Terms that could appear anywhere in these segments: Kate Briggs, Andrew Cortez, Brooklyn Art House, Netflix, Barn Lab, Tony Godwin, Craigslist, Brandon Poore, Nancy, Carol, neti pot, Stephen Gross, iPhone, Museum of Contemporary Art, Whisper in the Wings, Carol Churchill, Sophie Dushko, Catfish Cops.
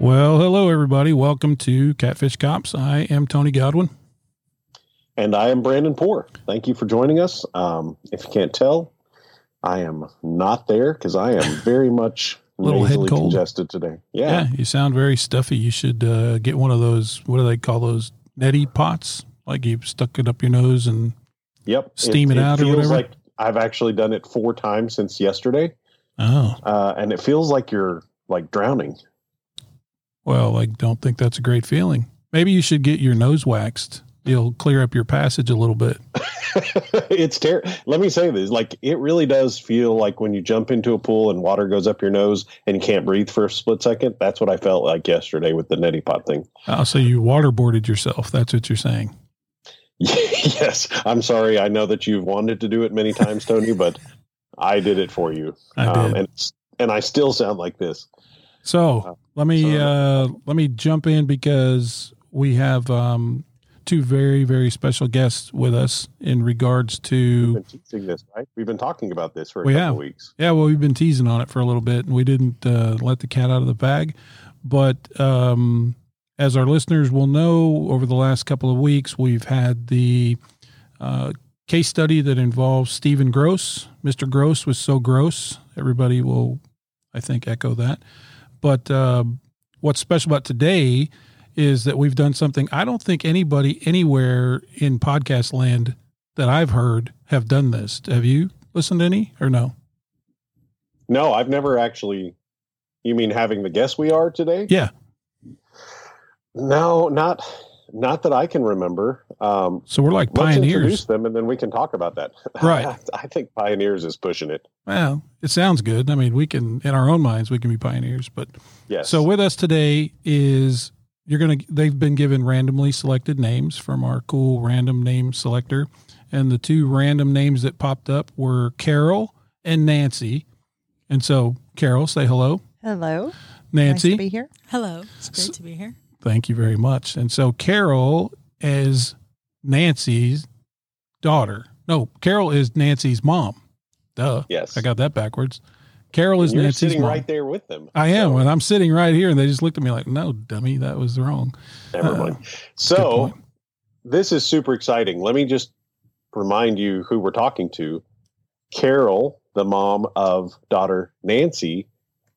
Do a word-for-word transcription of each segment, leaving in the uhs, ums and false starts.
Well, hello, everybody. Welcome to Catfish Cops. I am Tony Godwin. And I am Brandon Poore. Thank you for joining us. Um, if you can't tell, I am not there because I am very much little head cold. Congested today. Yeah. yeah, you sound very stuffy. You should uh, get one of those, what do they call those, neti pots? Like you stuck it up your nose and yep. steam it, it, it out or whatever? It feels like I've actually done it four times since yesterday. Oh. Uh, and it feels like you're like drowning. Well, I don't think that's a great feeling. Maybe you should get your nose waxed. It'll clear up your passage a little bit. It's terrible. Let me say this. Like, it really does feel like when you jump into a pool and water goes up your nose and you can't breathe for a split second. That's what I felt like yesterday with the neti pot thing. Oh, so you waterboarded yourself. That's what you're saying. Yes. I'm sorry. I know that you've wanted to do it many times, Tony, but I did it for you. I did. Um, and, and I still sound like this. So let me uh, let me jump in because we have um, two very, very special guests with us in regards to. We've been teasing this, right? We've been talking about this for a couple have. weeks. Yeah, well, we've been teasing on it for a little bit, and we didn't uh, let the cat out of the bag. But um, as our listeners will know, over the last couple of weeks, we've had the uh, case study that involves Stephen Gross. Mister Gross was so gross. Everybody will, I think, echo that. But uh, what's special about today is that we've done something I don't think anybody anywhere in podcast land that I've heard have done this. Have you listened to any or no? No, I've never actually. You mean having the guest we are today? Yeah. No, not not that I can remember. Um, so we're like pioneers. Let's introduce them, and then we can talk about that. Right. I think pioneers is pushing it. Well, it sounds good. I mean, we can, in our own minds, we can be pioneers, but yes. So with us today is you're going to, they've been given randomly selected names from our cool random name selector. And the two random names that popped up were Carol and Nancy. And so Carol, say hello. Hello. Nancy. Nice to be here. Hello. It's great so, to be here. Thank you very much. And so Carol is Nancy's daughter. No, Carol is Nancy's mom. Duh. Yes. I got that backwards. Carol is Nancy's mom. You're sitting right there with them. I am, so. And I'm sitting right here, and they just looked at me like, no, dummy, that was wrong. Never mind. Uh, so this is super exciting. Let me just remind you who we're talking to. Carol, the mom of daughter Nancy,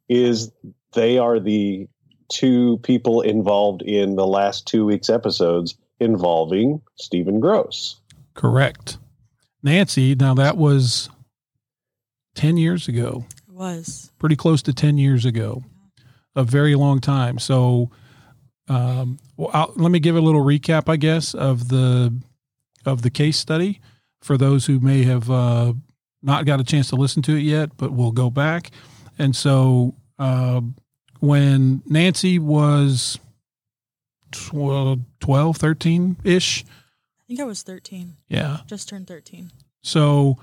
is they are the two people involved in the last two weeks' episodes involving Stephen Gross. Correct. Nancy, now that was... ten years ago. It was. Pretty close to ten years ago. A very long time. So um, well, I'll, let me give a little recap, I guess, of the of the case study for those who may have uh, not got a chance to listen to it yet, but we'll go back. And so uh, when Nancy was twelve, thirteen-ish. I think I was thirteen. Yeah. Just turned thirteen. So...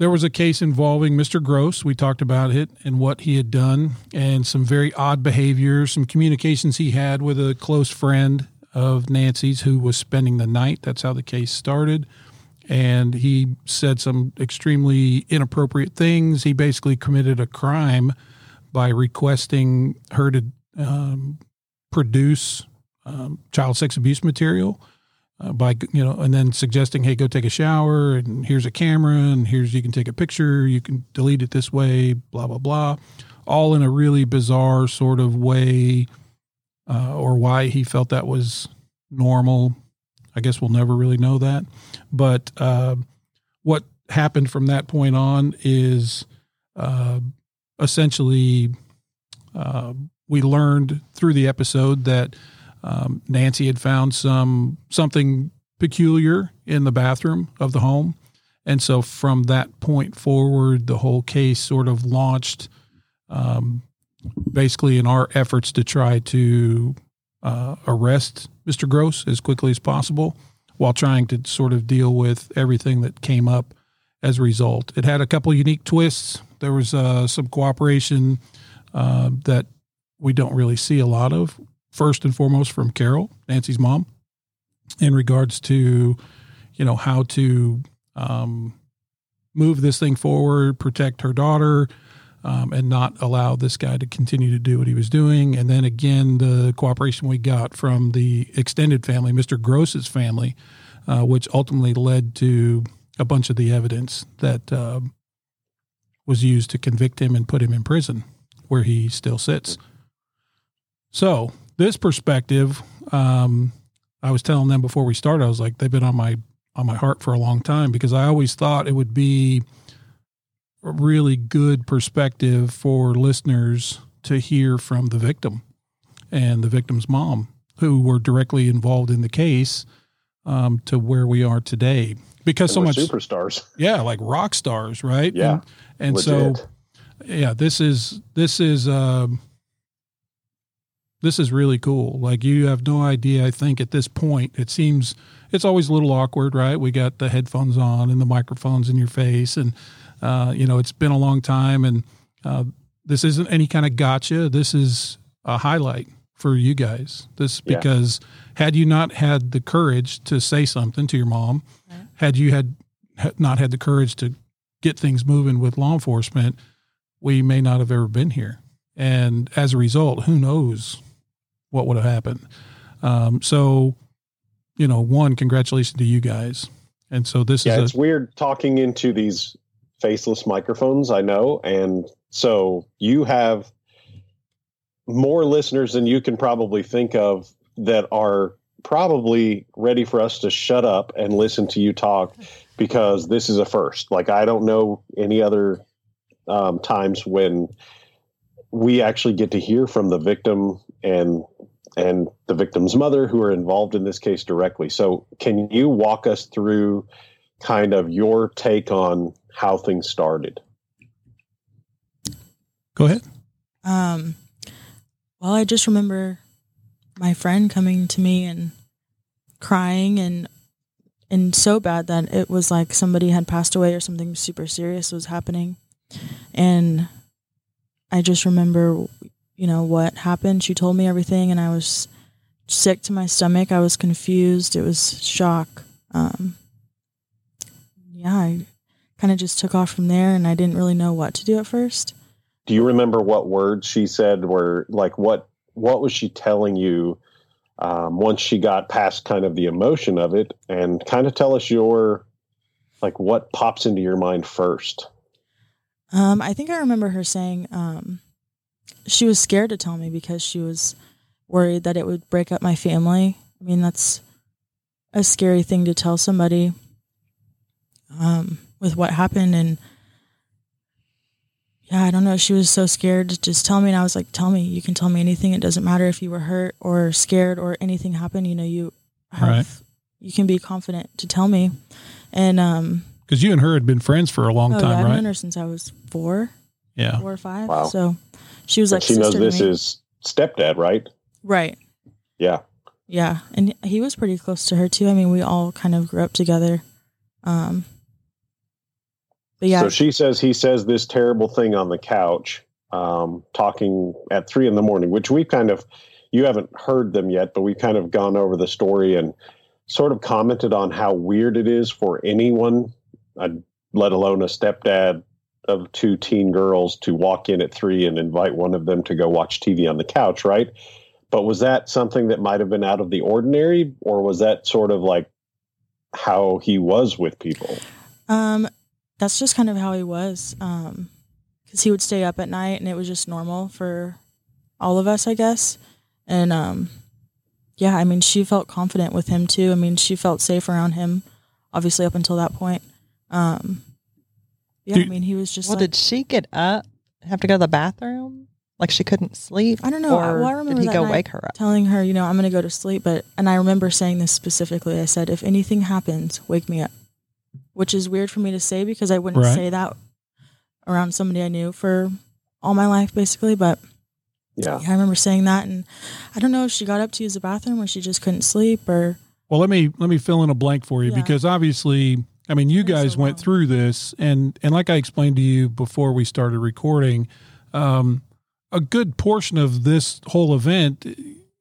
there was a case involving Mister Gross. We talked about it and what he had done and some very odd behavior, some communications he had with a close friend of Nancy's who was spending the night. That's how the case started. And he said some extremely inappropriate things. He basically committed a crime by requesting her to um, produce um, child sex abuse material. Uh, by, you know, and then suggesting, hey, go take a shower and here's a camera and here's, you can take a picture, you can delete it this way, blah, blah, blah, all in a really bizarre sort of way uh, or why he felt that was normal. I guess we'll never really know that. But uh, what happened from that point on is uh, essentially Uh, we learned through the episode that um, Nancy had found some something peculiar in the bathroom of the home. And so from that point forward, the whole case sort of launched um, basically in our efforts to try to uh, arrest Mister Gross as quickly as possible while trying to sort of deal with everything that came up as a result. It had a couple of unique twists. There was uh, some cooperation uh, that we don't really see a lot of, first and foremost from Carol, Nancy's mom, in regards to, you know, how to um, move this thing forward, protect her daughter, um, and not allow this guy to continue to do what he was doing. And then again, the cooperation we got from the extended family, Mister Gross's family, uh, which ultimately led to a bunch of the evidence that uh, was used to convict him and put him in prison where he still sits. So this perspective, um, I was telling them before we started, I was like, they've been on my on my heart for a long time because I always thought it would be a really good perspective for listeners to hear from the victim and the victim's mom who were directly involved in the case um, to where we are today. Because so much superstars, yeah, like rock stars, right? Yeah, and, and so, yeah, this is this is um, this is really cool. Like you have no idea. I think at this point, it seems it's always a little awkward, right? We got the headphones on and the microphones in your face, and uh, you know, it's been a long time, and uh, this isn't any kind of gotcha. This is a highlight for you guys. This yeah. Because had you not had the courage to say something to your mom. Had you had not had the courage to get things moving with law enforcement, we may not have ever been here. And as a result, who knows what would have happened. Um, so, you know, one, congratulations to you guys. And so this yeah, is a, it's weird talking into these faceless microphones, I know. And so you have more listeners than you can probably think of that are probably ready for us to shut up and listen to you talk because this is a first. Like, I don't know any other um, times when we actually get to hear from the victim and, and the victim's mother who are involved in this case directly. So can you walk us through kind of your take on how things started? Go ahead. Um, well, I just remember my friend coming to me and crying and and so bad that it was like somebody had passed away or something super serious was happening. And I just remember, you know, what happened. She told me everything and I was sick to my stomach. I was confused. It was shock. Um, yeah, I kind of just took off from there and I didn't really know what to do at first. Do you remember what words she said were like what? What was she telling you um, once she got past kind of the emotion of it and kind of tell us your, like what pops into your mind first? Um, I think I remember her saying um, she was scared to tell me because she was worried that it would break up my family. I mean, that's a scary thing to tell somebody um, with what happened. And yeah, I don't know. She was so scared to just tell me. And I was like, tell me, you can tell me anything. It doesn't matter if you were hurt or scared or anything happened. You know, you have, right. You can be confident to tell me. And, um, cause you and her had been friends for a long oh, time, yeah, right? I've known her since I was four, yeah, four or five. Wow. So she was but like, she knows this is stepdad, right? Right. Yeah. Yeah. And he was pretty close to her too. I mean, we all kind of grew up together. Um, But yeah. So she says he says this terrible thing on the couch, um, talking at three in the morning, which we've kind of, you haven't heard them yet, but we've kind of gone over the story and sort of commented on how weird it is for anyone, uh, let alone a stepdad of two teen girls, to walk in at three and invite one of them to go watch T V on the couch, right? But was that something that might have been out of the ordinary, or was that sort of like how he was with people? Um. That's just kind of how he was, um, because he would stay up at night, and it was just normal for all of us, I guess. And, um, yeah, I mean, she felt confident with him, too. I mean, she felt safe around him, obviously, up until that point. Um, yeah, I mean, he was just Well, like, did she get up, have to go to the bathroom? Like she couldn't sleep? I don't know. Or well, I remember did he go wake her up? Telling her, you know, I'm going to go to sleep. But and I remember saying this specifically. I said, if anything happens, wake me up. Which is weird for me to say because I wouldn't right. say that around somebody I knew for all my life, basically. But yeah. yeah, I remember saying that. And I don't know if she got up to use the bathroom or she just couldn't sleep or. Well, let me let me fill in a blank for you yeah. because obviously, I mean, you guys so went through this. And, and like I explained to you before we started recording, um, a good portion of this whole event,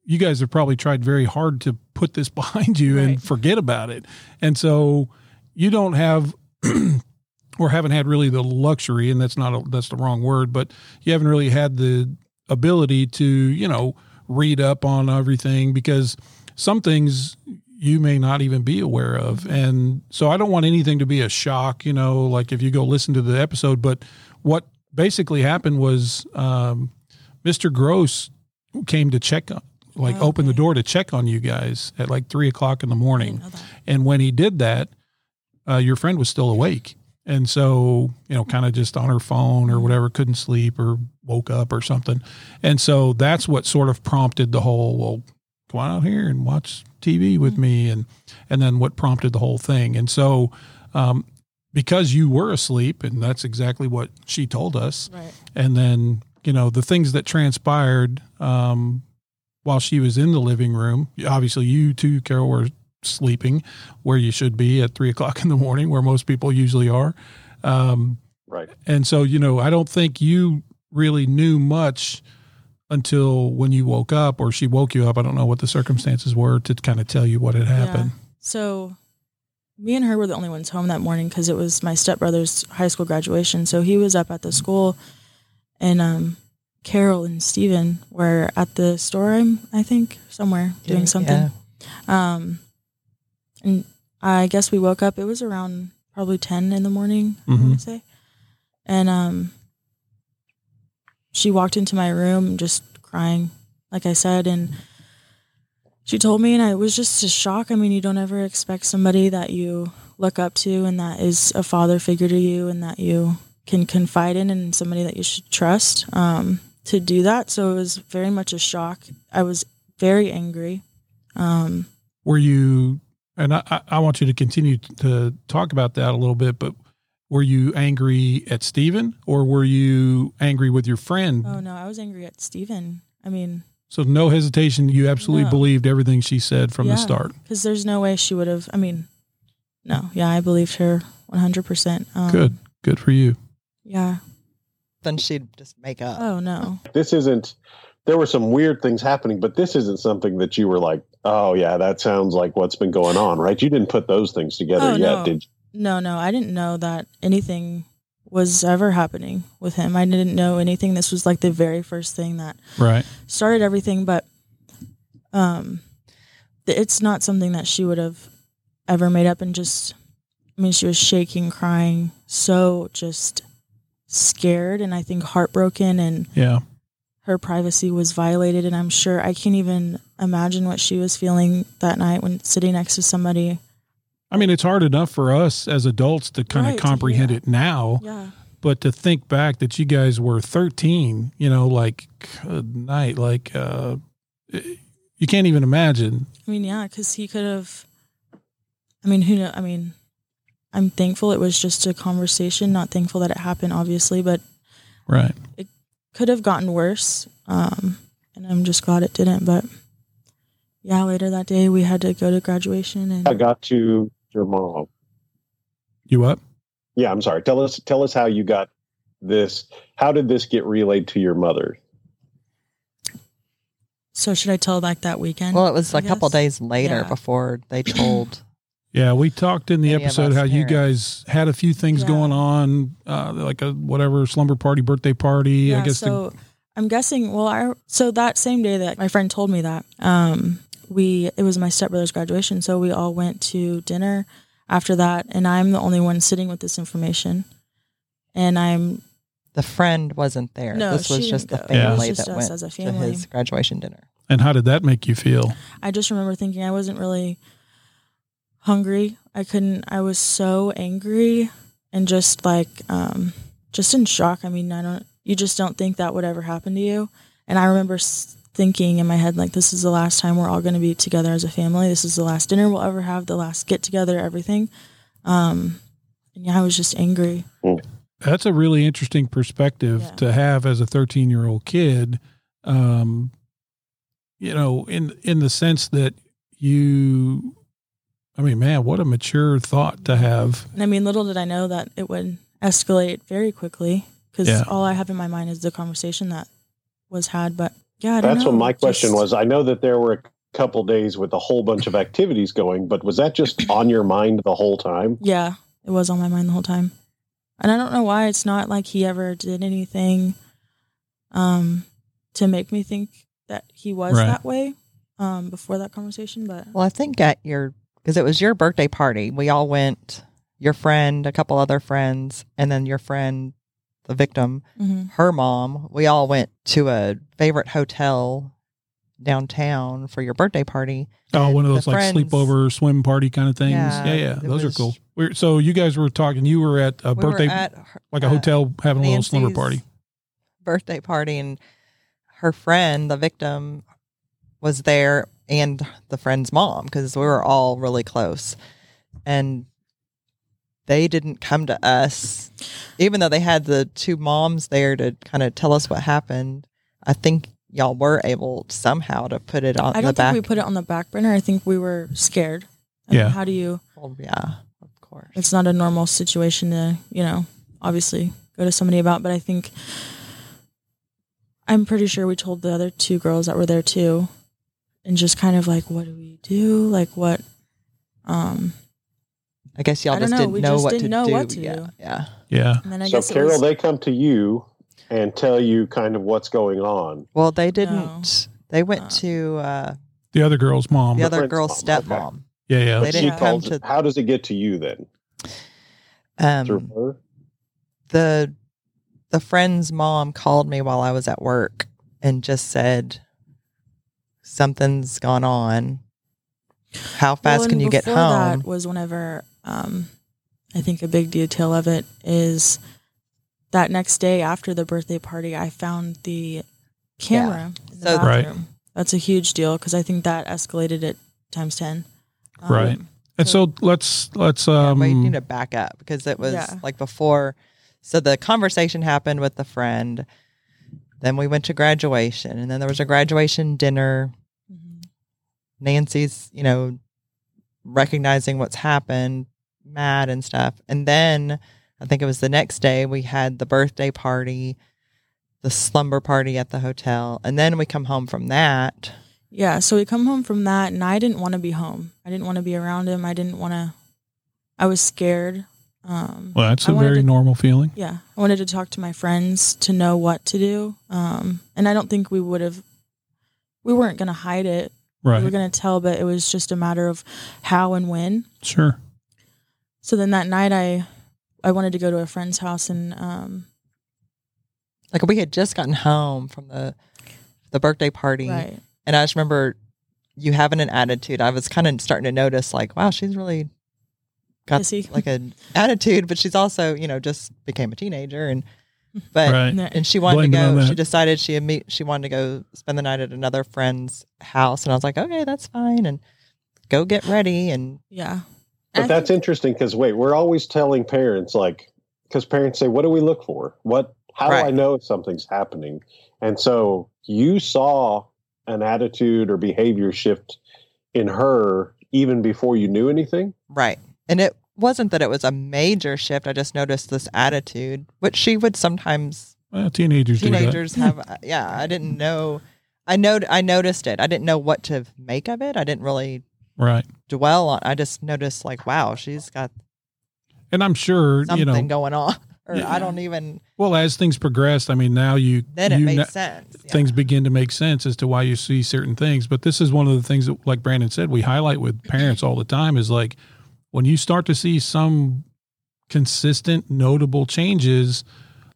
you guys have probably tried very hard to put this behind you right. and forget about it. And so you don't have or haven't had really the luxury, and that's not a, that's the wrong word, but you haven't really had the ability to, you know, read up on everything because some things you may not even be aware of. And so I don't want anything to be a shock, you know, like if you go listen to the episode, but what basically happened was um, Mister Gross came to check on, like oh, okay. opened the door to check on you guys at like three o'clock in the morning. And when he did that, uh, your friend was still awake. And so, you know, kind of just on her phone or whatever, couldn't sleep or woke up or something. And so that's what sort of prompted the whole, well, come on out here and watch T V with mm-hmm. me. And, and then what prompted the whole thing. And so, um, because you were asleep, and that's exactly what she told us. Right. And then, you know, the things that transpired um, while she was in the living room, obviously you too, Carol, were sleeping where you should be at three o'clock in the morning, where most people usually are. Um, right. And so, you know, I don't think you really knew much until when you woke up or she woke you up. I don't know what the circumstances were to kind of tell you what had happened. Yeah. So me and her were the only ones home that morning because it was my stepbrother's high school graduation. So he was up at the school, and um, Carol and Stephen were at the store, I think, somewhere doing yeah, something. Yeah. Um, and I guess we woke up. It was around probably ten in the morning, mm-hmm. I would say. And um, she walked into my room just crying, like I said, and she told me, and I was just a shock. I mean, you don't ever expect somebody that you look up to and that is a father figure to you and that you can confide in and somebody that you should trust um, to do that. So it was very much a shock. I was very angry. Um, were you, and I, I want you to continue to talk about that a little bit, but were you angry at Stephen or were you angry with your friend? Oh, no, I was angry at Stephen. I mean... So no hesitation, you absolutely no. believed everything she said from yeah, the start. Because there's no way she would have, I mean, no. Yeah, I believed her one hundred percent. Um, Good. Good for you. Yeah. Then she'd just make up. Oh, no. This isn't, there were some weird things happening, but this isn't something that you were like, oh, yeah, that sounds like what's been going on, right? You didn't put those things together oh, yet, no. did you? No, no, I didn't know that anything was ever happening with him. I didn't know anything. This was like the very first thing that right. started everything, but um, it's not something that she would have ever made up. And just, I mean, she was shaking, crying, so just scared and I think heartbroken, and yeah. her privacy was violated. And I'm sure I can't even imagine what she was feeling that night when sitting next to somebody. I mean, it's hard enough for us as adults to kind right, of comprehend yeah. it now, yeah. but to think back that you guys were thirteen, you know, like good night, like uh, you can't even imagine. I mean, yeah, because he could have, I mean, who know? I mean, I'm thankful it was just a conversation, not thankful that it happened, obviously, but right, it could have gotten worse. Um, and I'm just glad it didn't, but yeah, later that day we had to go to graduation. And I got to your mom. You what? Yeah, I'm sorry. Tell us, tell us how you got this. How did this get relayed to your mother? So should I tell like that weekend? Well, it was I a guess. couple days later yeah. before they told. Yeah, we talked in the episode how parents. you guys had a few things yeah. going on, uh, like a whatever slumber party, birthday party. Yeah, I guess. So the- I'm guessing. Well, I so that same day that my friend told me that. Um, We, it was my stepbrother's graduation, so we all went to dinner after that, and I'm the only one sitting with this information. And I'm... The friend wasn't there. No, this was just the family that went to his graduation dinner. And how did that make you feel? I just remember thinking I wasn't really hungry. I couldn't... I was so angry and just, like, um, just in shock. I mean, I don't... you just don't think that would ever happen to you. And I remember thinking in my head, like, this is the last time we're all going to be together as a family. This is the last dinner we'll ever have, the last get-together, everything. Um, and, yeah, I was just angry. That's a really interesting perspective yeah. to have as a thirteen-year-old kid, um, you know, in in the sense that you – I mean, man, what a mature thought to have. And, I mean, little did I know that it would escalate very quickly because yeah. all I have in my mind is the conversation that was had, but – Yeah, that's know. what my question just, was. I know that there were a couple days with a whole bunch of activities going, but was that just on your mind the whole time? Yeah, it was on my mind the whole time. And I don't know why. It's not like he ever did anything um, to make me think that he was right. that way um, before that conversation. But Well, I think at your, because it was your birthday party. We all went, your friend, a couple other friends, and then your friend, the victim, mm-hmm. her mom, we all went to a favorite hotel downtown for your birthday party. Oh, one of those like friends, sleepover, swim party kind of things. Yeah, yeah, yeah. those was, are cool. We're, so you guys were talking, you were at a we birthday, at her, like a uh, hotel having Nancy's a little slumber party. Birthday party, and her friend, the victim, was there and the friend's mom, because we were all really close. And they didn't come to us, even though they had the two moms there to kind of tell us what happened. I think y'all were able somehow to put it on the back. I don't think we put it on the back burner. I think we were scared. I yeah. mean, how do you? Well, yeah, of course. It's not a normal situation to, you know, obviously go to somebody about, but I think, I'm pretty sure we told the other two girls that were there too, and just kind of like, what do we do? Like what, um... I guess y'all I just know. didn't we know, just what, didn't to know do. what to yeah. do. Yeah. Yeah. And then I so, guess Carol, was... they come to you and tell you kind of what's going on. Well, they didn't. No. They went uh, to uh, the other girl's mom. The, the other girl's mom. stepmom. Okay. Yeah, yeah. They didn't she come to. It. How does it get to you then? Um, Through her? The, the friend's mom called me while I was at work and just said, something's gone on. How fast well, can you get home? That was whenever. Um, I think a big detail of it is that next day after the birthday party, I found the camera yeah. in the so, bathroom. Right. That's a huge deal because I think that escalated it times ten. Um, right. And so, so let's... let's um, yeah, we need to back up because it was yeah. like before. So the conversation happened with the friend. Then we went to graduation. And then there was a graduation dinner. Mm-hmm. Nancy's, you know, recognizing what's happened, mad and stuff. And then I think it was the next day we had the birthday party, the slumber party at the hotel. And then we come home from that. Yeah. So we come home from that, and I didn't want to be home. I didn't want to be around him. I didn't want to, I was scared. Um, well, that's a very normal feeling. Yeah. I wanted to talk to my friends to know what to do. Um, and I don't think we would have, we weren't going to hide it. Right. We were going to tell, but it was just a matter of how and when. Sure. So then that night, I I wanted to go to a friend's house, and um, like we had just gotten home from the the birthday party, right. and I just remember you having an attitude. I was kind of starting to notice, like, wow, she's really got Pissy. like an attitude, but she's also, you know, just became a teenager, and but right. and she wanted Blame to go. She decided she imme- she wanted to go spend the night at another friend's house, and I was like, okay, that's fine, and go get ready, and yeah. But that's interesting because, wait, we're always telling parents, like, because parents say, what do we look for? What? How right. do I know if something's happening? And so you saw an attitude or behavior shift in her even before you knew anything? Right. And it wasn't that it was a major shift. I just noticed this attitude, which she would sometimes. Well, teenagers Teenagers do that. have. Yeah, I didn't know. I know. I noticed it. I didn't know what to make of it. I didn't really. Right. Dwell on. I just noticed, like, wow, she's got. And I'm sure something you know, going on, or yeah. I don't even. Well, as things progressed, I mean, now you then it you makes na- sense. Yeah. Things begin to make sense as to why you see certain things. But this is one of the things that, like Brandon said, we highlight with parents all the time is like when you start to see some consistent, notable changes,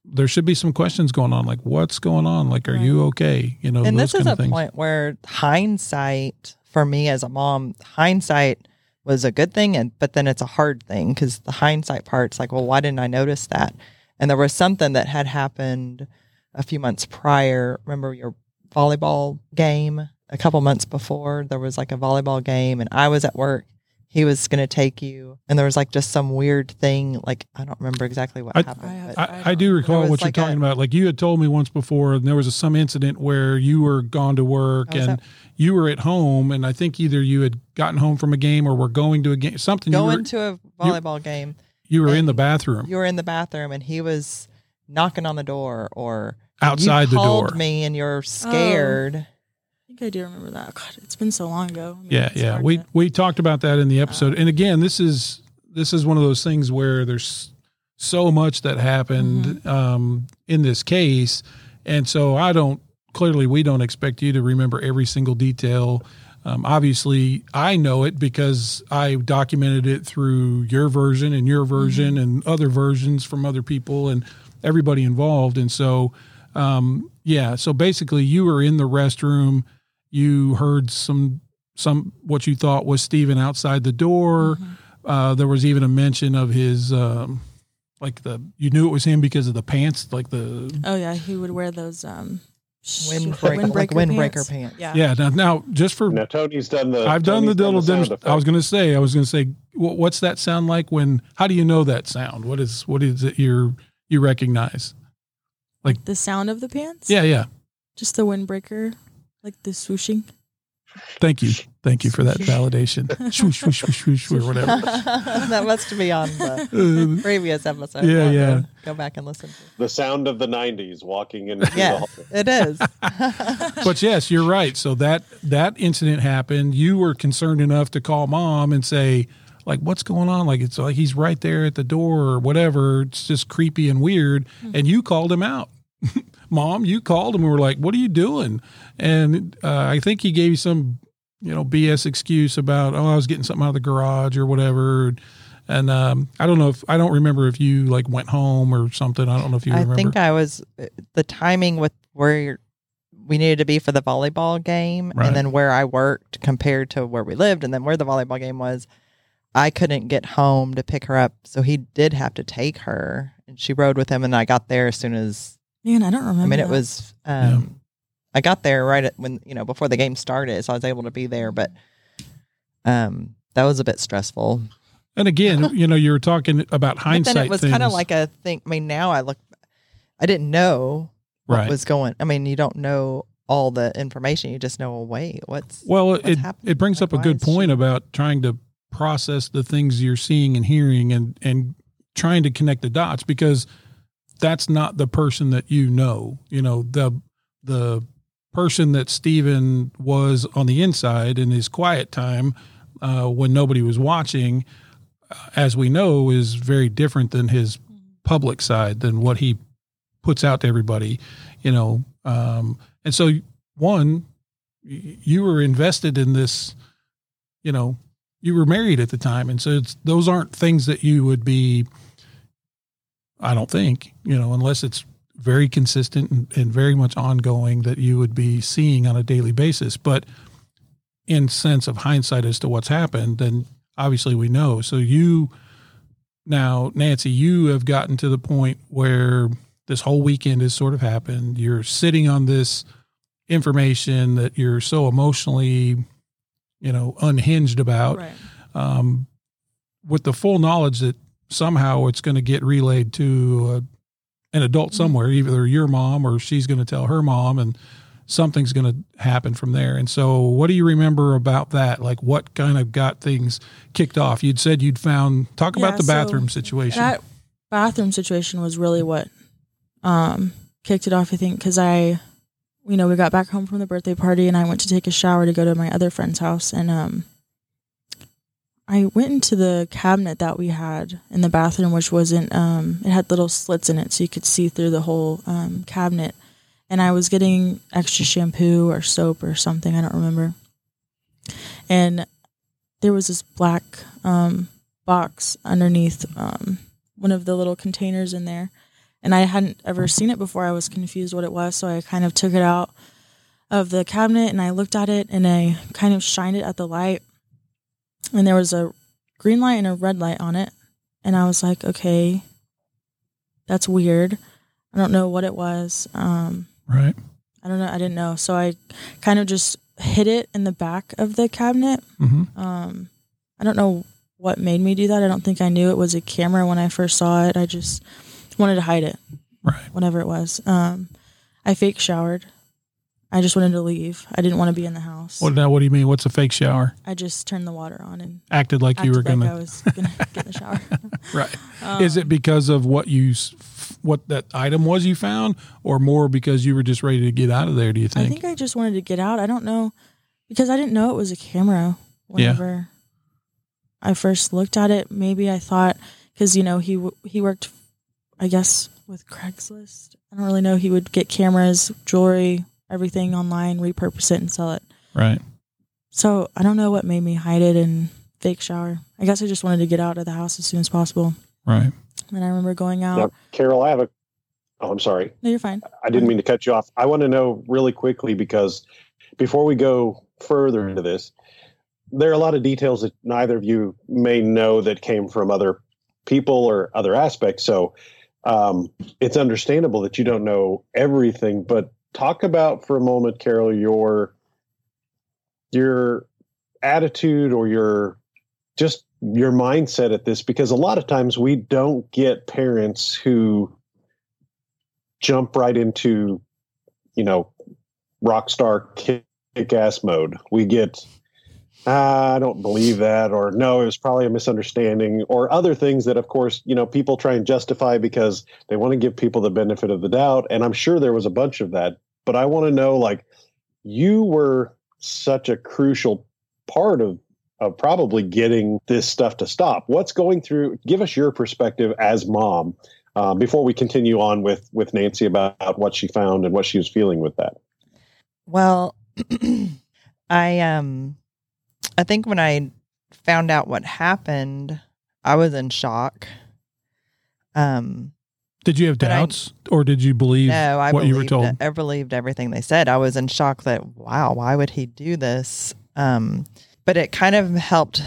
there should be some questions going on, like what's going on, like are right. you okay, you know? And those this kind is of a things. point where hindsight. For me as a mom, hindsight was a good thing, and but then it's a hard thing because the hindsight part's like, well, why didn't I notice that? And there was something that had happened a few months prior. Remember your volleyball game? A couple months before, there was like a volleyball game and I was at work. He was going to take you. And there was like just some weird thing. Like, I don't remember exactly what I, happened. I, I, I do recall what like you're talking a, about. Like you had told me once before, and there was a, some incident where you were gone to work and that? you were at home. And I think either you had gotten home from a game or were going to a game, something. Going you were, to a volleyball you, game. You were in the bathroom. You were in the bathroom and he was knocking on the door or outside the door. You called me and you're scared. Oh. I think I do remember that. God, it's been so long ago. I mean, yeah, yeah. We to... we talked about that in the episode. Uh, and again, this is this is one of those things where there's so much that happened mm-hmm. um, in this case, and so I don't clearly we don't expect you to remember every single detail. Um, obviously, I know it because I documented it through your version and your version mm-hmm. and other versions from other people and everybody involved. And so, um, yeah. So basically, you were in the restroom. You heard some, some what you thought was Stephen outside the door. Mm-hmm. Uh, there was even a mention of his, um, like the, you knew it was him because of the pants, like the. Oh, yeah. He would wear those um, windbreaker, windbreaker, like windbreaker pants. pants. Yeah. Yeah. Now, now, just for. Now, Tony's done the. I've done Tony's the little dim. I was going to say, I was going to say, what's that sound like when, how do you know that sound? What is, what is it you're, you recognize? Like the sound of the pants? Yeah. Yeah. Just the windbreaker. Like the swooshing. Thank you. Thank you for that validation. Swoosh, swoosh, swoosh, swoosh, or whatever. That must be on the previous episode. Yeah, I'll yeah. Go back and listen. The sound of the nineties walking in. Yeah, it is. But yes, you're right. So that, that incident happened. You were concerned enough to call Mom and say, like, what's going on? Like, it's like he's right there at the door or whatever. It's just creepy and weird. Mm-hmm. And you called him out. Mom, you called him. We were like, what are you doing? And uh, I think he gave you some, you know, B S excuse about, oh, I was getting something out of the garage or whatever. And um, I don't know if, I don't remember if you like went home or something. I don't know if you remember. I think I was, the timing with where we needed to be for the volleyball game right. and then where I worked compared to where we lived and then where the volleyball game was, I couldn't get home to pick her up. So he did have to take her and she rode with him and I got there as soon as. Man, I don't remember. I mean, it that. was, um, yeah. I got there right at when, you know, before the game started, so I was able to be there, but um, that was a bit stressful. And again, you know, you were talking about hindsight. But then it was kind of like a thing. I mean, now I look, I didn't know what right. was going. I mean, you don't know all the information. You just know, well, wait, what's Well, what's it, it brings like, up a good point she... about trying to process the things you're seeing and hearing and, and trying to connect the dots because that's not the person that you know. You know, the the person that Stephen was on the inside in his quiet time uh, when nobody was watching, as we know, is very different than his public side, than what he puts out to everybody, you know. Um, and so, one, you were invested in this, you know, you were married at the time. And so it's, those aren't things that you would be – I don't think, you know, unless it's very consistent and, and very much ongoing that you would be seeing on a daily basis. But in sense of hindsight as to what's happened, then obviously we know. So you now, Nancy, you have gotten to the point where this whole weekend has sort of happened. You're sitting on this information that you're so emotionally, you know, unhinged about right. um, with the full knowledge that somehow it's going to get relayed to uh, an adult somewhere, either your mom or she's going to tell her mom and something's going to happen from there. And so what do you remember about that? Like what kind of got things kicked off? You'd said you'd found, talk yeah, about the so bathroom situation. That bathroom situation was really what um, kicked it off, I think, because I, you know, we got back home from the birthday party and I went to take a shower to go to my other friend's house. And, um, I went into the cabinet that we had in the bathroom, which wasn't, um, it had little slits in it so you could see through the whole um, cabinet. And I was getting extra shampoo or soap or something, I don't remember. And there was this black um, box underneath um, one of the little containers in there. And I hadn't ever seen it before. I was confused what it was, so I kind of took it out of the cabinet and I looked at it and I kind of shined it at the light. And there was a green light and a red light on it. And I was like, okay, that's weird. I don't know what it was. Um, right. I don't know. I didn't know. So I kind of just hid it in the back of the cabinet. Mm-hmm. Um, I don't know what made me do that. I don't think I knew it was a camera when I first saw it. I just wanted to hide it. Right. Whatever it was. Um, I fake showered. I just wanted to leave. I didn't want to be in the house. Well, now what do you mean? What's a fake shower? I just turned the water on and acted like acted you were going like to. I was going to get in the shower. Right. Um, Is it because of what you, what that item was you found, or more because you were just ready to get out of there? Do you think? I think I just wanted to get out. I don't know, because I didn't know it was a camera. Whenever yeah. I first looked at it, maybe I thought because you know he he worked, I guess with Craigslist. I don't really know. He would get cameras, jewelry, everything online, repurpose it and sell it. Right. So I don't know what made me hide it and fake shower. I guess I just wanted to get out of the house as soon as possible. Right. And I remember going out. Now, Carol, I have a, oh, I'm sorry. No, you're fine. I didn't mean to cut you off. I want to know really quickly, because before we go further into this, there are a lot of details that neither of you may know that came from other people or other aspects. So um, it's understandable that you don't know everything, but talk about for a moment, Carol, your your attitude or your just your mindset at this, because a lot of times we don't get parents who jump right into, you know, rock star kick ass mode. We get, ah, I don't believe that, or no, it was probably a misunderstanding, or other things that, of course, you know, people try and justify because they want to give people the benefit of the doubt. And I'm sure there was a bunch of that, but I want to know, like, you were such a crucial part of, of probably getting this stuff to stop. What's going through? Give us your perspective as mom uh, before we continue on with, with Nancy about what she found and what she was feeling with that. Well, I, um, I think when I found out what happened, I was in shock. Um, did you have doubts I, or did you believe no, I what you were told? I believed everything they said. I was in shock that, wow, why would he do this? Um, but it kind of helped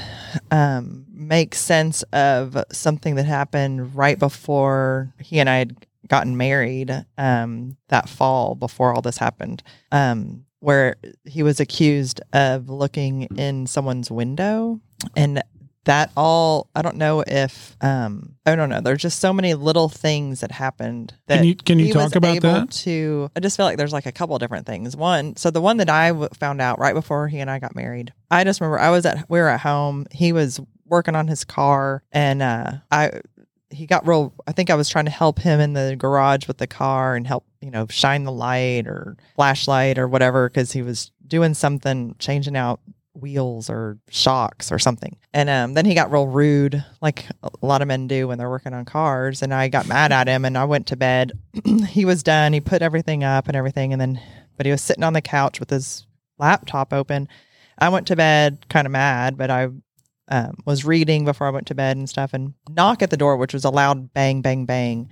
um, make sense of something that happened right before he and I had gotten married um, that fall before all this happened. Um where he was accused of looking in someone's window, and that all, I don't know if, um, I don't know. There's just so many little things that happened that can you, can you talk about that? To, I just feel like there's like a couple of different things. One, so the one that I w- found out right before he and I got married, I just remember I was at, we were at home. He was working on his car, and, uh, I, he got real, I think I was trying to help him in the garage with the car and help, you know, shine the light or flashlight or whatever, because he was doing something, changing out wheels or shocks or something. And um, then he got real rude, like a lot of men do when they're working on cars. And I got mad at him and I went to bed. He was done. He put everything up and everything. And then, but he was sitting on the couch with his laptop open. I went to bed kind of mad, but I Um, was reading before I went to bed and stuff, and knock at the door, which was a loud bang, bang, bang.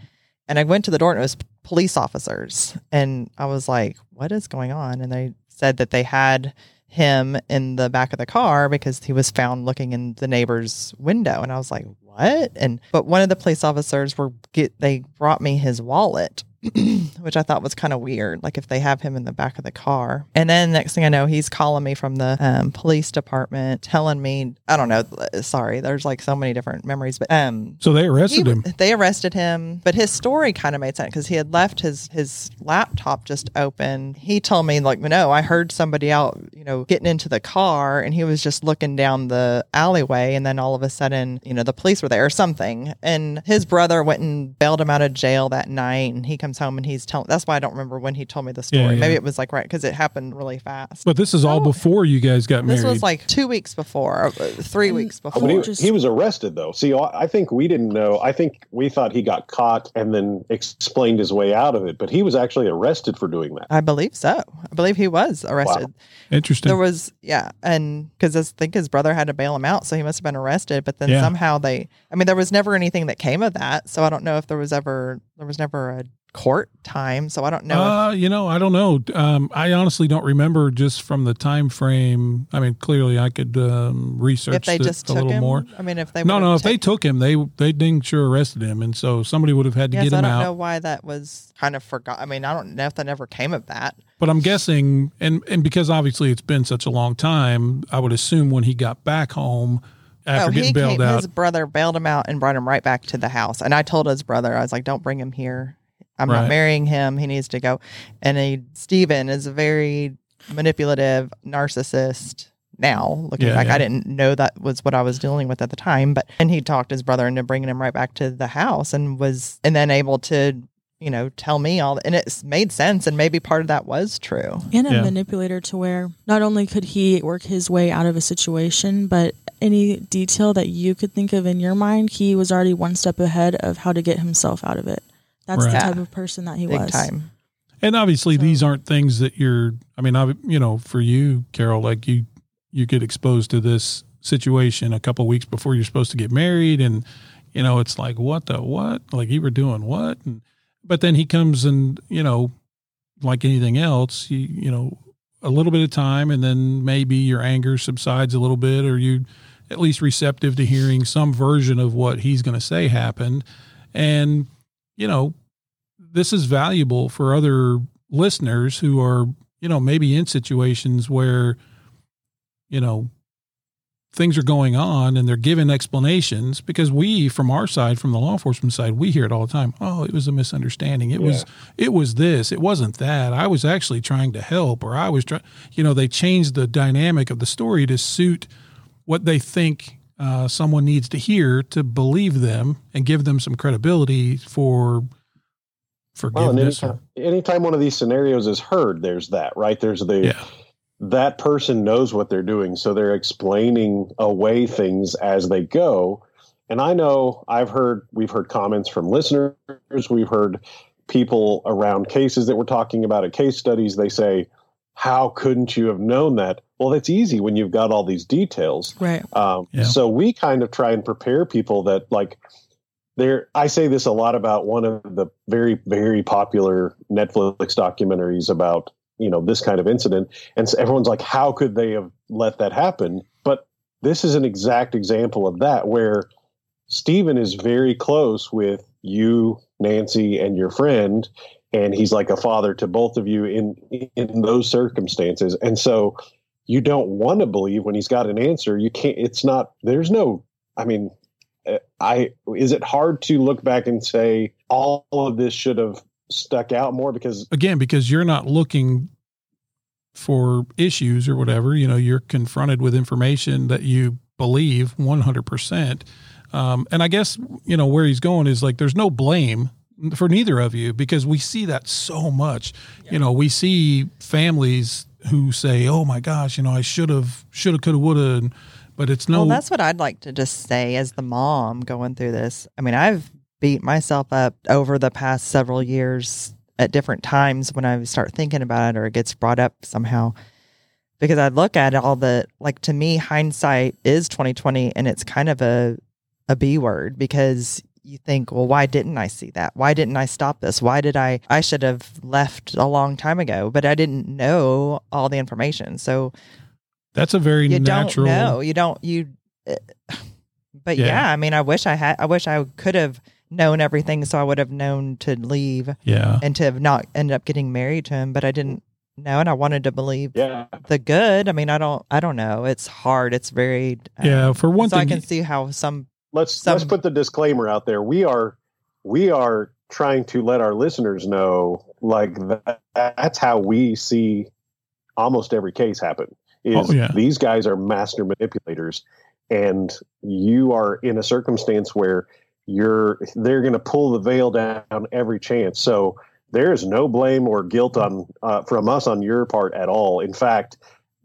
And I went to the door and it was police officers. And I was like, what is going on? And they said that they had him in the back of the car because he was found looking in the neighbor's window. And I was like, what? And, but one of the police officers were get, they brought me his wallet, which I thought was kind of weird. Like if they have him in the back of the car. And then next thing I know, he's calling me from the um, police department telling me, I don't know. Sorry. There's like so many different memories, but, um, so they arrested he, him, they arrested him, but his story kind of made sense because he had left his, his laptop just open. He told me like, no, I heard somebody out, you know, getting into the car, and he was just looking down the alleyway. And then all of a sudden, you know, the police were there or something. And his brother went and bailed him out of jail that night. And he comes home and he's telling, that's why I don't remember when he told me the story. Yeah, yeah. Maybe it was like, right. Cause it happened really fast. But this is all oh, before you guys got married. This was like two weeks before, three and, weeks before. He, just, he was arrested though. See, I think we didn't know. I think we thought he got caught and then explained his way out of it, but he was actually arrested for doing that. I believe so. I believe he was arrested. Wow. Interesting. There was, yeah. And cause I think his brother had to bail him out. So he must've been arrested, but then yeah. somehow they, I mean, there was never anything that came of that. So I don't know if there was ever, there was never a court time, so I don't know. Uh, if- you know, I don't know. Um, I honestly don't remember just from the time frame. I mean, clearly I could um, research if they just a took little him? More. I mean, if they no, no, if taken- they took him, they they dang sure arrested him, and so somebody would have had to yes, get him out. I don't out. know why that was kind of forgot. I mean, I don't know if that ever came of that. But I'm guessing, and and because obviously it's been such a long time, I would assume when he got back home. After oh, getting he bailed came, out. His brother bailed him out and brought him right back to the house. And I told his brother, I was like, don't bring him here. I'm right. not marrying him. He needs to go. And he, Stephen is a very manipulative narcissist now. Looking yeah, back, yeah. I didn't know that was what I was dealing with at the time. But and he talked his brother into bringing him right back to the house and was and then able to, you know, tell me all. And it made sense. And maybe part of that was true. And a yeah. manipulator to where not only could he work his way out of a situation, but any detail that you could think of in your mind, he was already one step ahead of how to get himself out of it. That's right. The type of person that he Big was. Time. And obviously so. These aren't things that you're, I mean, I, you know, for you, Carol, like you, you get exposed to this situation a couple of weeks before you're supposed to get married. And, you know, it's like, what the, what, like you were doing what? And, but then he comes and, you know, like anything else, you, you know, a little bit of time and then maybe your anger subsides a little bit or you, at least receptive to hearing some version of what he's going to say happened. And, you know, this is valuable for other listeners who are, you know, maybe in situations where, you know, things are going on and they're given explanations because we, from our side, from the law enforcement side, we hear it all the time. Oh, it was a misunderstanding. It yeah. was, it was this, it wasn't that. I was actually trying to help or I was trying, you know, they changed the dynamic of the story to suit what they think uh, someone needs to hear to believe them and give them some credibility for forgiveness. Well, anytime, anytime one of these scenarios is heard, there's that, right? There's the, yeah. that person knows what they're doing. So they're explaining away things as they go. And I know I've heard, we've heard comments from listeners. We've heard people around cases that we're talking about at case studies. They say, how couldn't you have known that? Well, that's easy when you've got all these details. Right. Um, yeah. So we kind of try and prepare people that like there, I say this a lot about one of the very, very popular Netflix documentaries about, you know, this kind of incident. And so everyone's like, how could they have let that happen? But this is an exact example of that, where Stephen is very close with you, Nancy, and your friend. And he's like a father to both of you in in those circumstances. And so you don't want to believe when he's got an answer. You can't, it's not, there's no, I mean, I, is it hard to look back and say all of this should have stuck out more? Because again, because you're not looking for issues or whatever, you know, you're confronted with information that you believe one hundred percent. Um, and I guess, you know, where he's going is like, there's no blame for neither of you, because we see that so much. Yeah. You know, we see families who say, oh my gosh, you know, I should have, should have, could have, would have, but it's no. Well, that's what I'd like to just say as the mom going through this. I mean, I've beat myself up over the past several years at different times when I start thinking about it or it gets brought up somehow, because I look at all the, like, to me, hindsight is twenty twenty, and it's kind of a, a B word, because you think, well, why didn't I see that? Why didn't I stop this? Why did I, I should have left a long time ago, but I didn't know all the information. So that's a very you natural. You don't know. You don't, you, but yeah. yeah, I mean, I wish I had, I wish I could have known everything. So I would have known to leave yeah. and to have not ended up getting married to him, but I didn't know. And I wanted to believe yeah. the good. I mean, I don't, I don't know. It's hard. It's very, yeah. Um, for one so thing, I can see how some, Let's Some, let's put the disclaimer out there. We are we are trying to let our listeners know, like, that, that's how we see almost every case happen. Is oh, yeah. These guys are master manipulators, and you are in a circumstance where you're they're going to pull the veil down every chance. So there is no blame or guilt on uh, from us on your part at all. In fact.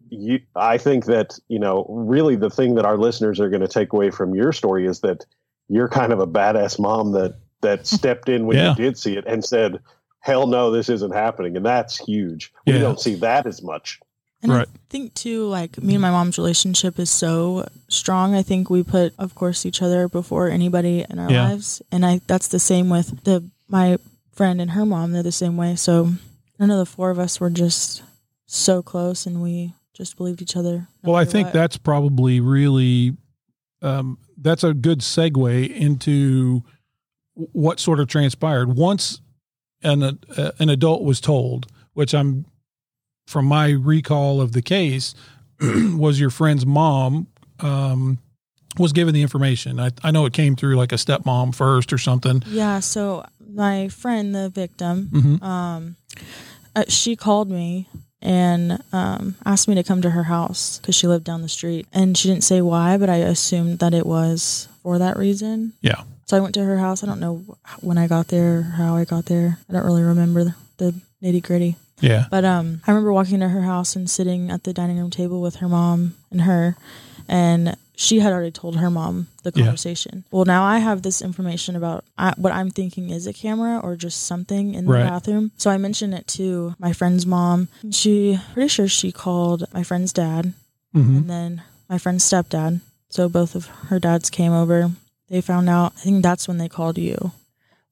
You, I think that, you know, really the thing that our listeners are going to take away from your story is that you're kind of a badass mom that, that stepped in when yeah. you did see it and said, hell no, this isn't happening. And that's huge. Yeah. We don't see that as much. And right. I think too, like, me and my mom's relationship is so strong. I think we put, of course, each other before anybody in our yeah. lives. And I, that's the same with the, my friend and her mom, they're the same way. So I know the four of us were just so close, and we just believed each other. Well, I think that's probably really um, that's a good segue into what sort of transpired once an uh, an adult was told, which I'm from my recall of the case was your friend's mom um, was given the information. I, I know it came through like a stepmom first or something. Yeah. So my friend, the victim, mm-hmm. um, uh, she called me and um, asked me to come to her house because she lived down the street, and she didn't say why, but I assumed that it was for that reason. Yeah. So I went to her house. I don't know when I got there, or how I got there. I don't really remember the, the nitty gritty. Yeah. But um, I remember walking to her house and sitting at the dining room table with her mom and her, and she had already told her mom the conversation. Yeah. Well, now I have this information about I, what I'm thinking is a camera or just something in the right. bathroom. So I mentioned it to my friend's mom. She, pretty sure she called my friend's dad mm-hmm. and then my friend's stepdad. So both of her dads came over. They found out. I think that's when they called you.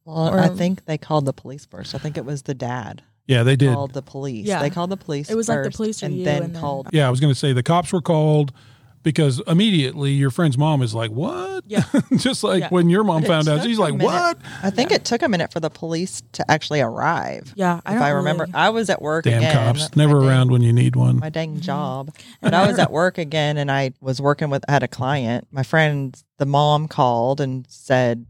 Well, or, I think they called the police first. I think it was the dad. Yeah, they did. Called the police. Yeah. They called the police. It was first, like the police or and you, then and then called. Yeah, I was going to say the cops were called because immediately your friend's mom is like, "What?" Yeah, just like yeah. when your mom it found out, she's like, minute. "What?" I think yeah. it took a minute for the police to actually arrive. Yeah, I if don't I remember, really. I was at work. Damn again. Cops, never my around dang, when you need one. My dang job. But I was at work again, and I was working with had a client. My friend, the mom called and said.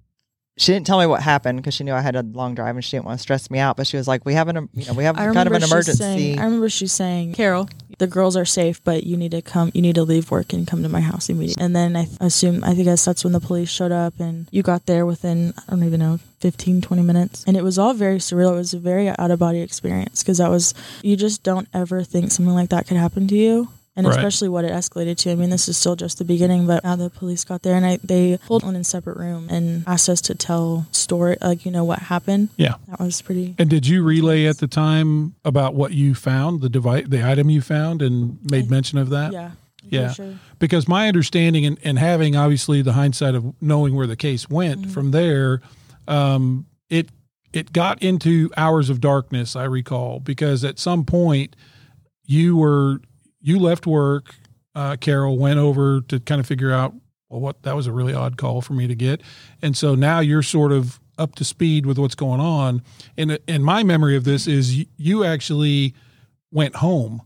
She didn't tell me what happened because she knew I had a long drive and she didn't want to stress me out. But she was like, "We have an, you know, we have kind of an emergency." Saying, I remember she saying, "Carol, the girls are safe, but you need to come. You need to leave work and come to my house immediately." And then I th- assume, I guess that's when the police showed up, and you got there within I don't even know fifteen, twenty minutes, and it was all very surreal. It was a very out of body experience because that was you just don't ever think something like that could happen to you. And right. especially what it escalated to. I mean, this is still just the beginning, but now the police got there and I, they pulled one in a separate room and asked us to tell story, like, you know, what happened. Yeah. That was pretty. And did you relay at the time about what you found, the device, the item you found and made mention of that? Yeah. Yeah. Sure. Because my understanding and, and having obviously the hindsight of knowing where the case went mm-hmm. from there, um, it, it got into hours of darkness, I recall, because at some point you were... You left work, uh, Carol, went over to kind of figure out, well, what that was a really odd call for me to get. And so now you're sort of up to speed with what's going on. And, and my memory of this is you, you actually went home.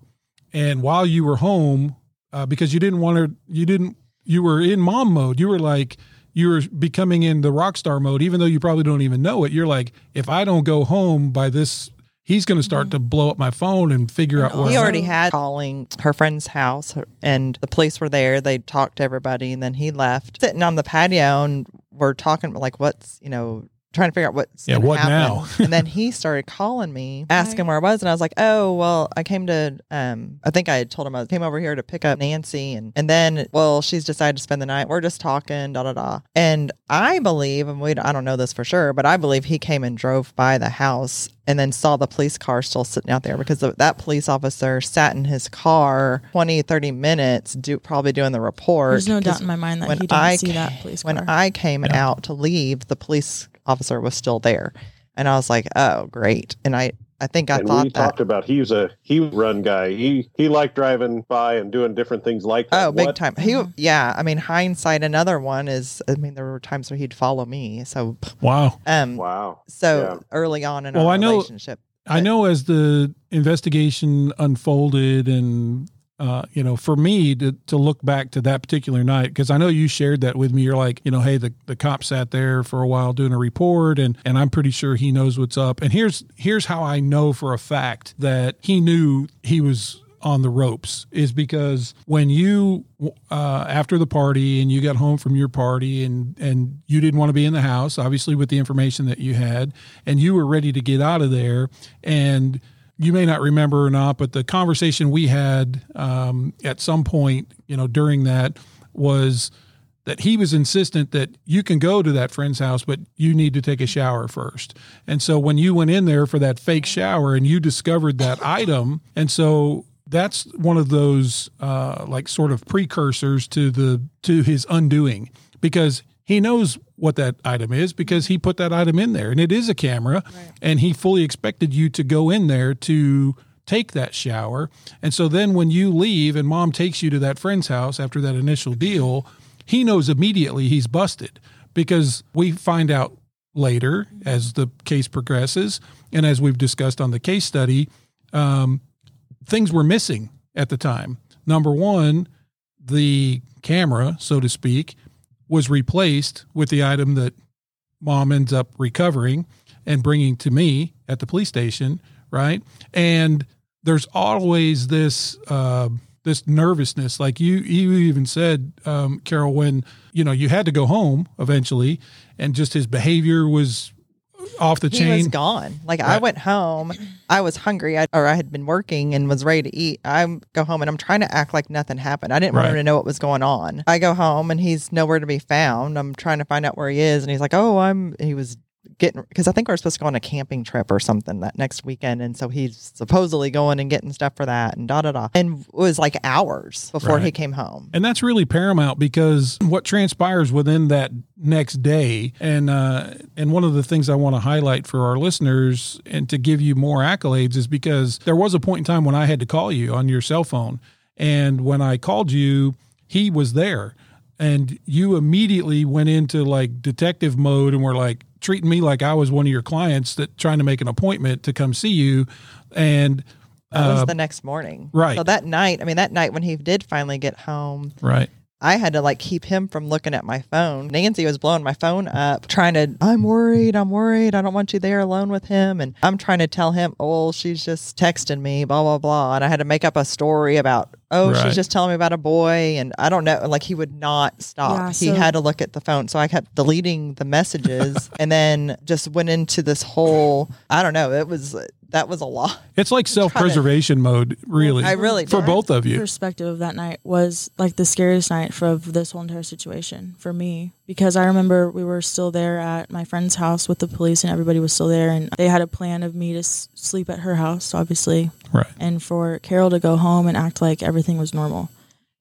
And while you were home, uh, because you didn't want to, you didn't, you were in mom mode. You were like, you were becoming in the rock star mode, even though you probably don't even know it. You're like, if I don't go home by this, he's going to start to blow up my phone and figure out what. He already had calling her friend's house, and the police were there. They talked to everybody, and then he left. Sitting on the patio, and we're talking like, "What's you know, trying to figure out what's yeah, what happen. Now?" And then he started calling me, asking where I was, and I was like, "Oh, well, I came to. Um, I think I had told him I came over here to pick up Nancy, and and then well, she's decided to spend the night. We're just talking, da da da." And I believe, and we I don't know this for sure, but I believe he came and drove by the house. And then saw the police car still sitting out there because the, that police officer sat in his car twenty, thirty minutes, do, probably doing the report. There's no doubt in my mind that he didn't I, see that police car. When I came yeah. out to leave, the police officer was still there. And I was like, oh, great. And I, I think I and thought we that. talked about he was a he run guy. He he liked driving by and doing different things like that. Oh, big what? time. He yeah. I mean, hindsight. Another one is. I mean, there were times where he'd follow me. So wow, um, wow. So yeah. early on in well, our I know, relationship, but, I know as the investigation unfolded, and uh, you know, for me to to look back to that particular night, because I know you shared that with me. You're like, you know, hey, the the cop sat there for a while doing a report, and and I'm pretty sure he knows what's up. And here's here's how I know for a fact that he knew he was on the ropes is because when you uh, after the party and you got home from your party and and you didn't want to be in the house, obviously with the information that you had, and you were ready to get out of there. And you may not remember or not, but the conversation we had um, at some point, you know, during that was that he was insistent that you can go to that friend's house, but you need to take a shower first. And so when you went in there for that fake shower and you discovered that item, and so that's one of those uh, like sort of precursors to the to his undoing because he knows what that item is because he put that item in there and it is a camera, right. And he fully expected you to go in there to take that shower. And so then when you leave and mom takes you to that friend's house after that initial deal, he knows immediately he's busted because we find out later as the case progresses. And as we've discussed on the case study, um, things were missing at the time. Number one, the camera, so to speak, was replaced with the item that mom ends up recovering and bringing to me at the police station, right? And there's always this uh, this nervousness. Like you you even said, um, Carol, when you know you had to go home eventually and just his behavior was off the chain. He was gone. Like right. I went home. I was hungry I, or I had been working and was ready to eat. I go home and I'm trying to act like nothing happened. I didn't right. want him to know what was going on. I go home and he's nowhere to be found. I'm trying to find out where he is. And he's like, oh, I'm, he was getting, because I think we we're supposed to go on a camping trip or something that next weekend. And so he's supposedly going and getting stuff for that and da, da, da. And it was like hours before right. he came home. And that's really paramount because what transpires within that next day. And, uh, and one of the things I want to highlight for our listeners and to give you more accolades is because there was a point in time when I had to call you on your cell phone. And when I called you, he was there. And you immediately went into like detective mode and were like treating me like I was one of your clients that trying to make an appointment to come see you. And uh, that was the next morning. Right. So that night, I mean, that night when he did finally get home. Right. I had to like keep him from looking at my phone. Nancy was blowing my phone up, trying to, I'm worried, I'm worried, I don't want you there alone with him. And I'm trying to tell him, oh, she's just texting me, blah, blah, blah. And I had to make up a story about, oh, right. she's just telling me about a boy. And I don't know, like he would not stop. Yeah, so- he had to look at the phone. So I kept deleting the messages and then just went into this whole, I don't know, it was... That was a lot. It's like self-preservation to, mode, really. I really for did. Both of you. The perspective of that night was like the scariest night for this whole entire situation for me because I remember we were still there at my friend's house with the police and everybody was still there and they had a plan of me to s- sleep at her house, obviously, right? And for Carol to go home and act like everything was normal.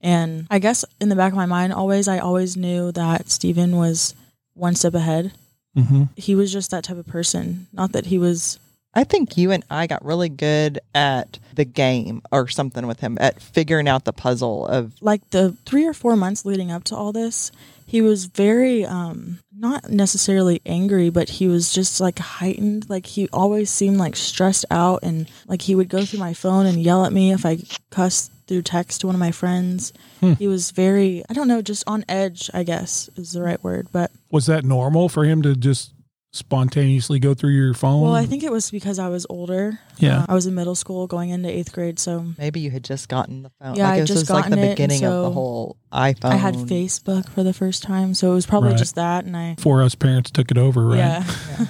And I guess in the back of my mind, always I always knew that Stephen was one step ahead. Mm-hmm. He was just that type of person. Not that he was... I think you and I got really good at the game or something with him, at figuring out the puzzle of... Like the three or four months leading up to all this, he was very, um, not necessarily angry, but he was just like heightened. Like he always seemed like stressed out and like he would go through my phone and yell at me if I cussed through text to one of my friends. Hmm. He was very, I don't know, just on edge, I guess is the right word. But was that normal for him to just... spontaneously go through your phone? Well, I think it was because I was older. Yeah. Uh, I was in middle school going into eighth grade, so... Maybe you had just gotten the phone. Yeah, like I just was gotten like the it, beginning so of the whole iPhone. I had Facebook for the first time, so it was probably right. just that, and I... For us parents took it over, right? Yeah.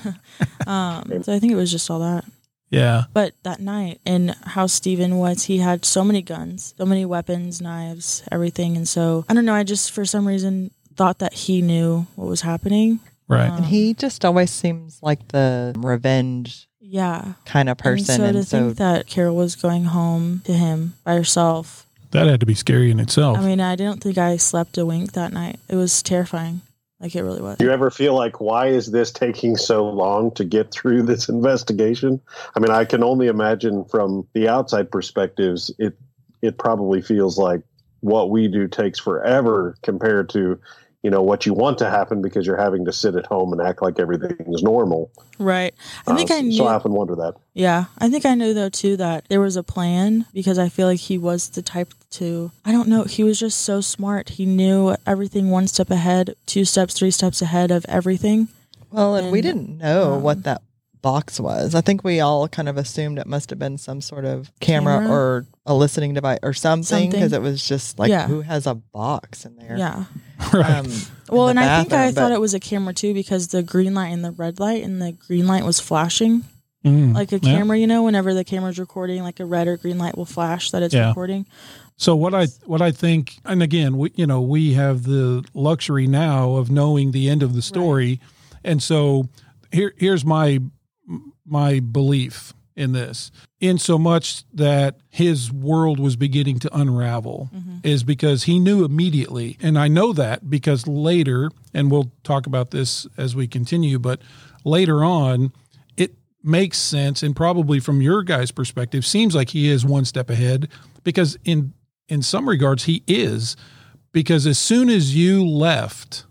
yeah. um, so I think it was just all that. Yeah. But that night, and how Stephen was, he had so many guns, so many weapons, knives, everything, and so... I don't know, I just, for some reason, thought that he knew what was happening. Right. And he just always seems like the revenge yeah. kind of person. And so to and so think that Carol was going home to him by herself. That had to be scary in itself. I mean, I don't think I slept a wink that night. It was terrifying. Like it really was. Do you ever feel like, why is this taking so long to get through this investigation? I mean, I can only imagine from the outside perspectives, it it probably feels like what we do takes forever compared to... you know, what you want to happen because you're having to sit at home and act like everything is normal. Right. I think uh, I knew. So I often wonder that. Yeah. I think I knew, though, too, that there was a plan because I feel like he was the type to, I don't know, he was just so smart. He knew everything one step ahead, two steps, three steps ahead of everything. Well, and, and we didn't know um, what that box was. I think we all kind of assumed it must have been some sort of camera, camera? or a listening device or something because it was just like, yeah. who has a box in there? Yeah. Right. Um, well, and I think I thought it was a camera too because the green light and the red light, and the green light was flashing mm, like a camera, yeah. you know, whenever the camera's recording, like a red or green light will flash that it's yeah. recording. So what I what I think, and again, we, you know, we have the luxury now of knowing the end of the story. Right. And so here here's my my belief in this, in so much that his world was beginning to unravel. Mm-hmm. is because he knew immediately. And I know that because later, and we'll talk about this as we continue, but later on, it makes sense. And probably from your guys' perspective, seems like he is one step ahead, because in, in some regards he is, because as soon as you left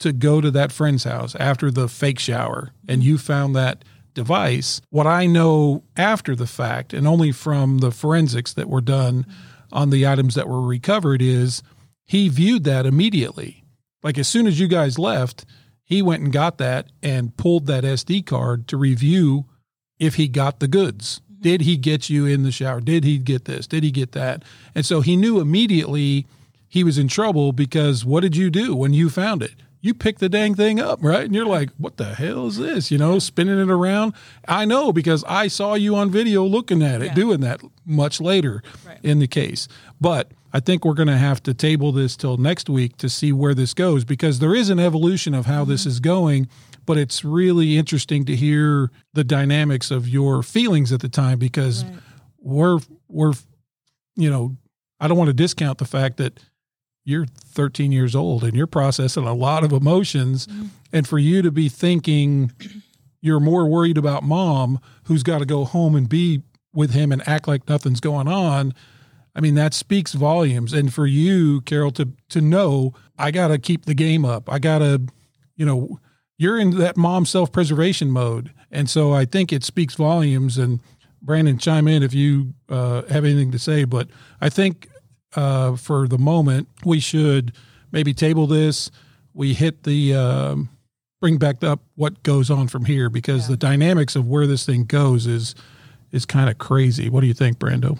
to go to that friend's house after the fake shower and you found that device, what I know after the fact, and only from the forensics that were done on the items that were recovered, is he viewed that immediately. Like as soon as you guys left, he went and got that and pulled that S D card to review if he got the goods. Did he get you in the shower? Did he get this? Did he get that? And so he knew immediately he was in trouble, because what did you do when you found it? You pick the dang thing up, right? And you're like, what the hell is this? You know, spinning it around. I know, because I saw you on video looking at it, yeah. doing that much later right. in the case. But I think we're going to have to table this till next week to see where this goes, because there is an evolution of how mm-hmm. this is going. But it's really interesting to hear the dynamics of your feelings at the time, because right. we're, we're, you know, I don't want to discount the fact that you're thirteen years old and you're processing a lot of emotions. Mm-hmm. And for you to be thinking you're more worried about mom, who's got to go home and be with him and act like nothing's going on. I mean, that speaks volumes. And for you, Carol, to, to know, I got to keep the game up. I got to, you know, you're in that mom self-preservation mode. And so I think it speaks volumes. And Brandon, chime in if you uh, have anything to say, but I think, Uh, for the moment, we should maybe table this. We hit the, um, bring back up what goes on from here, because yeah. the dynamics of where this thing goes is, is kind of crazy. What do you think, Brando?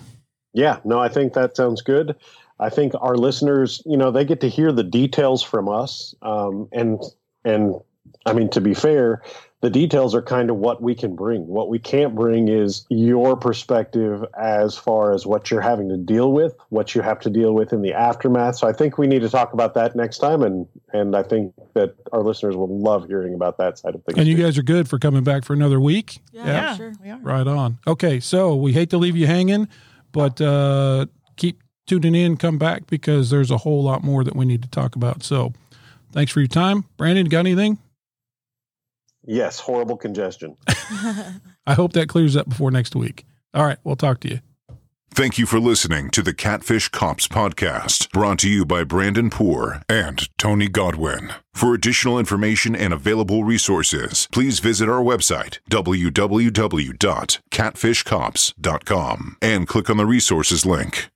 Yeah, no, I think that sounds good. I think our listeners, you know, they get to hear the details from us. Um, and, and I mean, to be fair, the details are kind of what we can bring. What we can't bring is your perspective as far as what you're having to deal with, what you have to deal with in the aftermath. So I think we need to talk about that next time. And, and I think that our listeners will love hearing about that side of things. And you guys are good for coming back for another week. Yeah, yeah. yeah sure. We are. Right on. Okay. So we hate to leave you hanging, but uh, keep tuning in, come back, because there's a whole lot more that we need to talk about. So thanks for your time. Brandon, got anything? Yes, horrible congestion. I hope that clears up before next week. All right, we'll talk to you. Thank you for listening to the Catfish Cops podcast, brought to you by Brandon Poore and Tony Godwin. For additional information and available resources, please visit our website, w w w dot catfish cops dot com, and click on the resources link.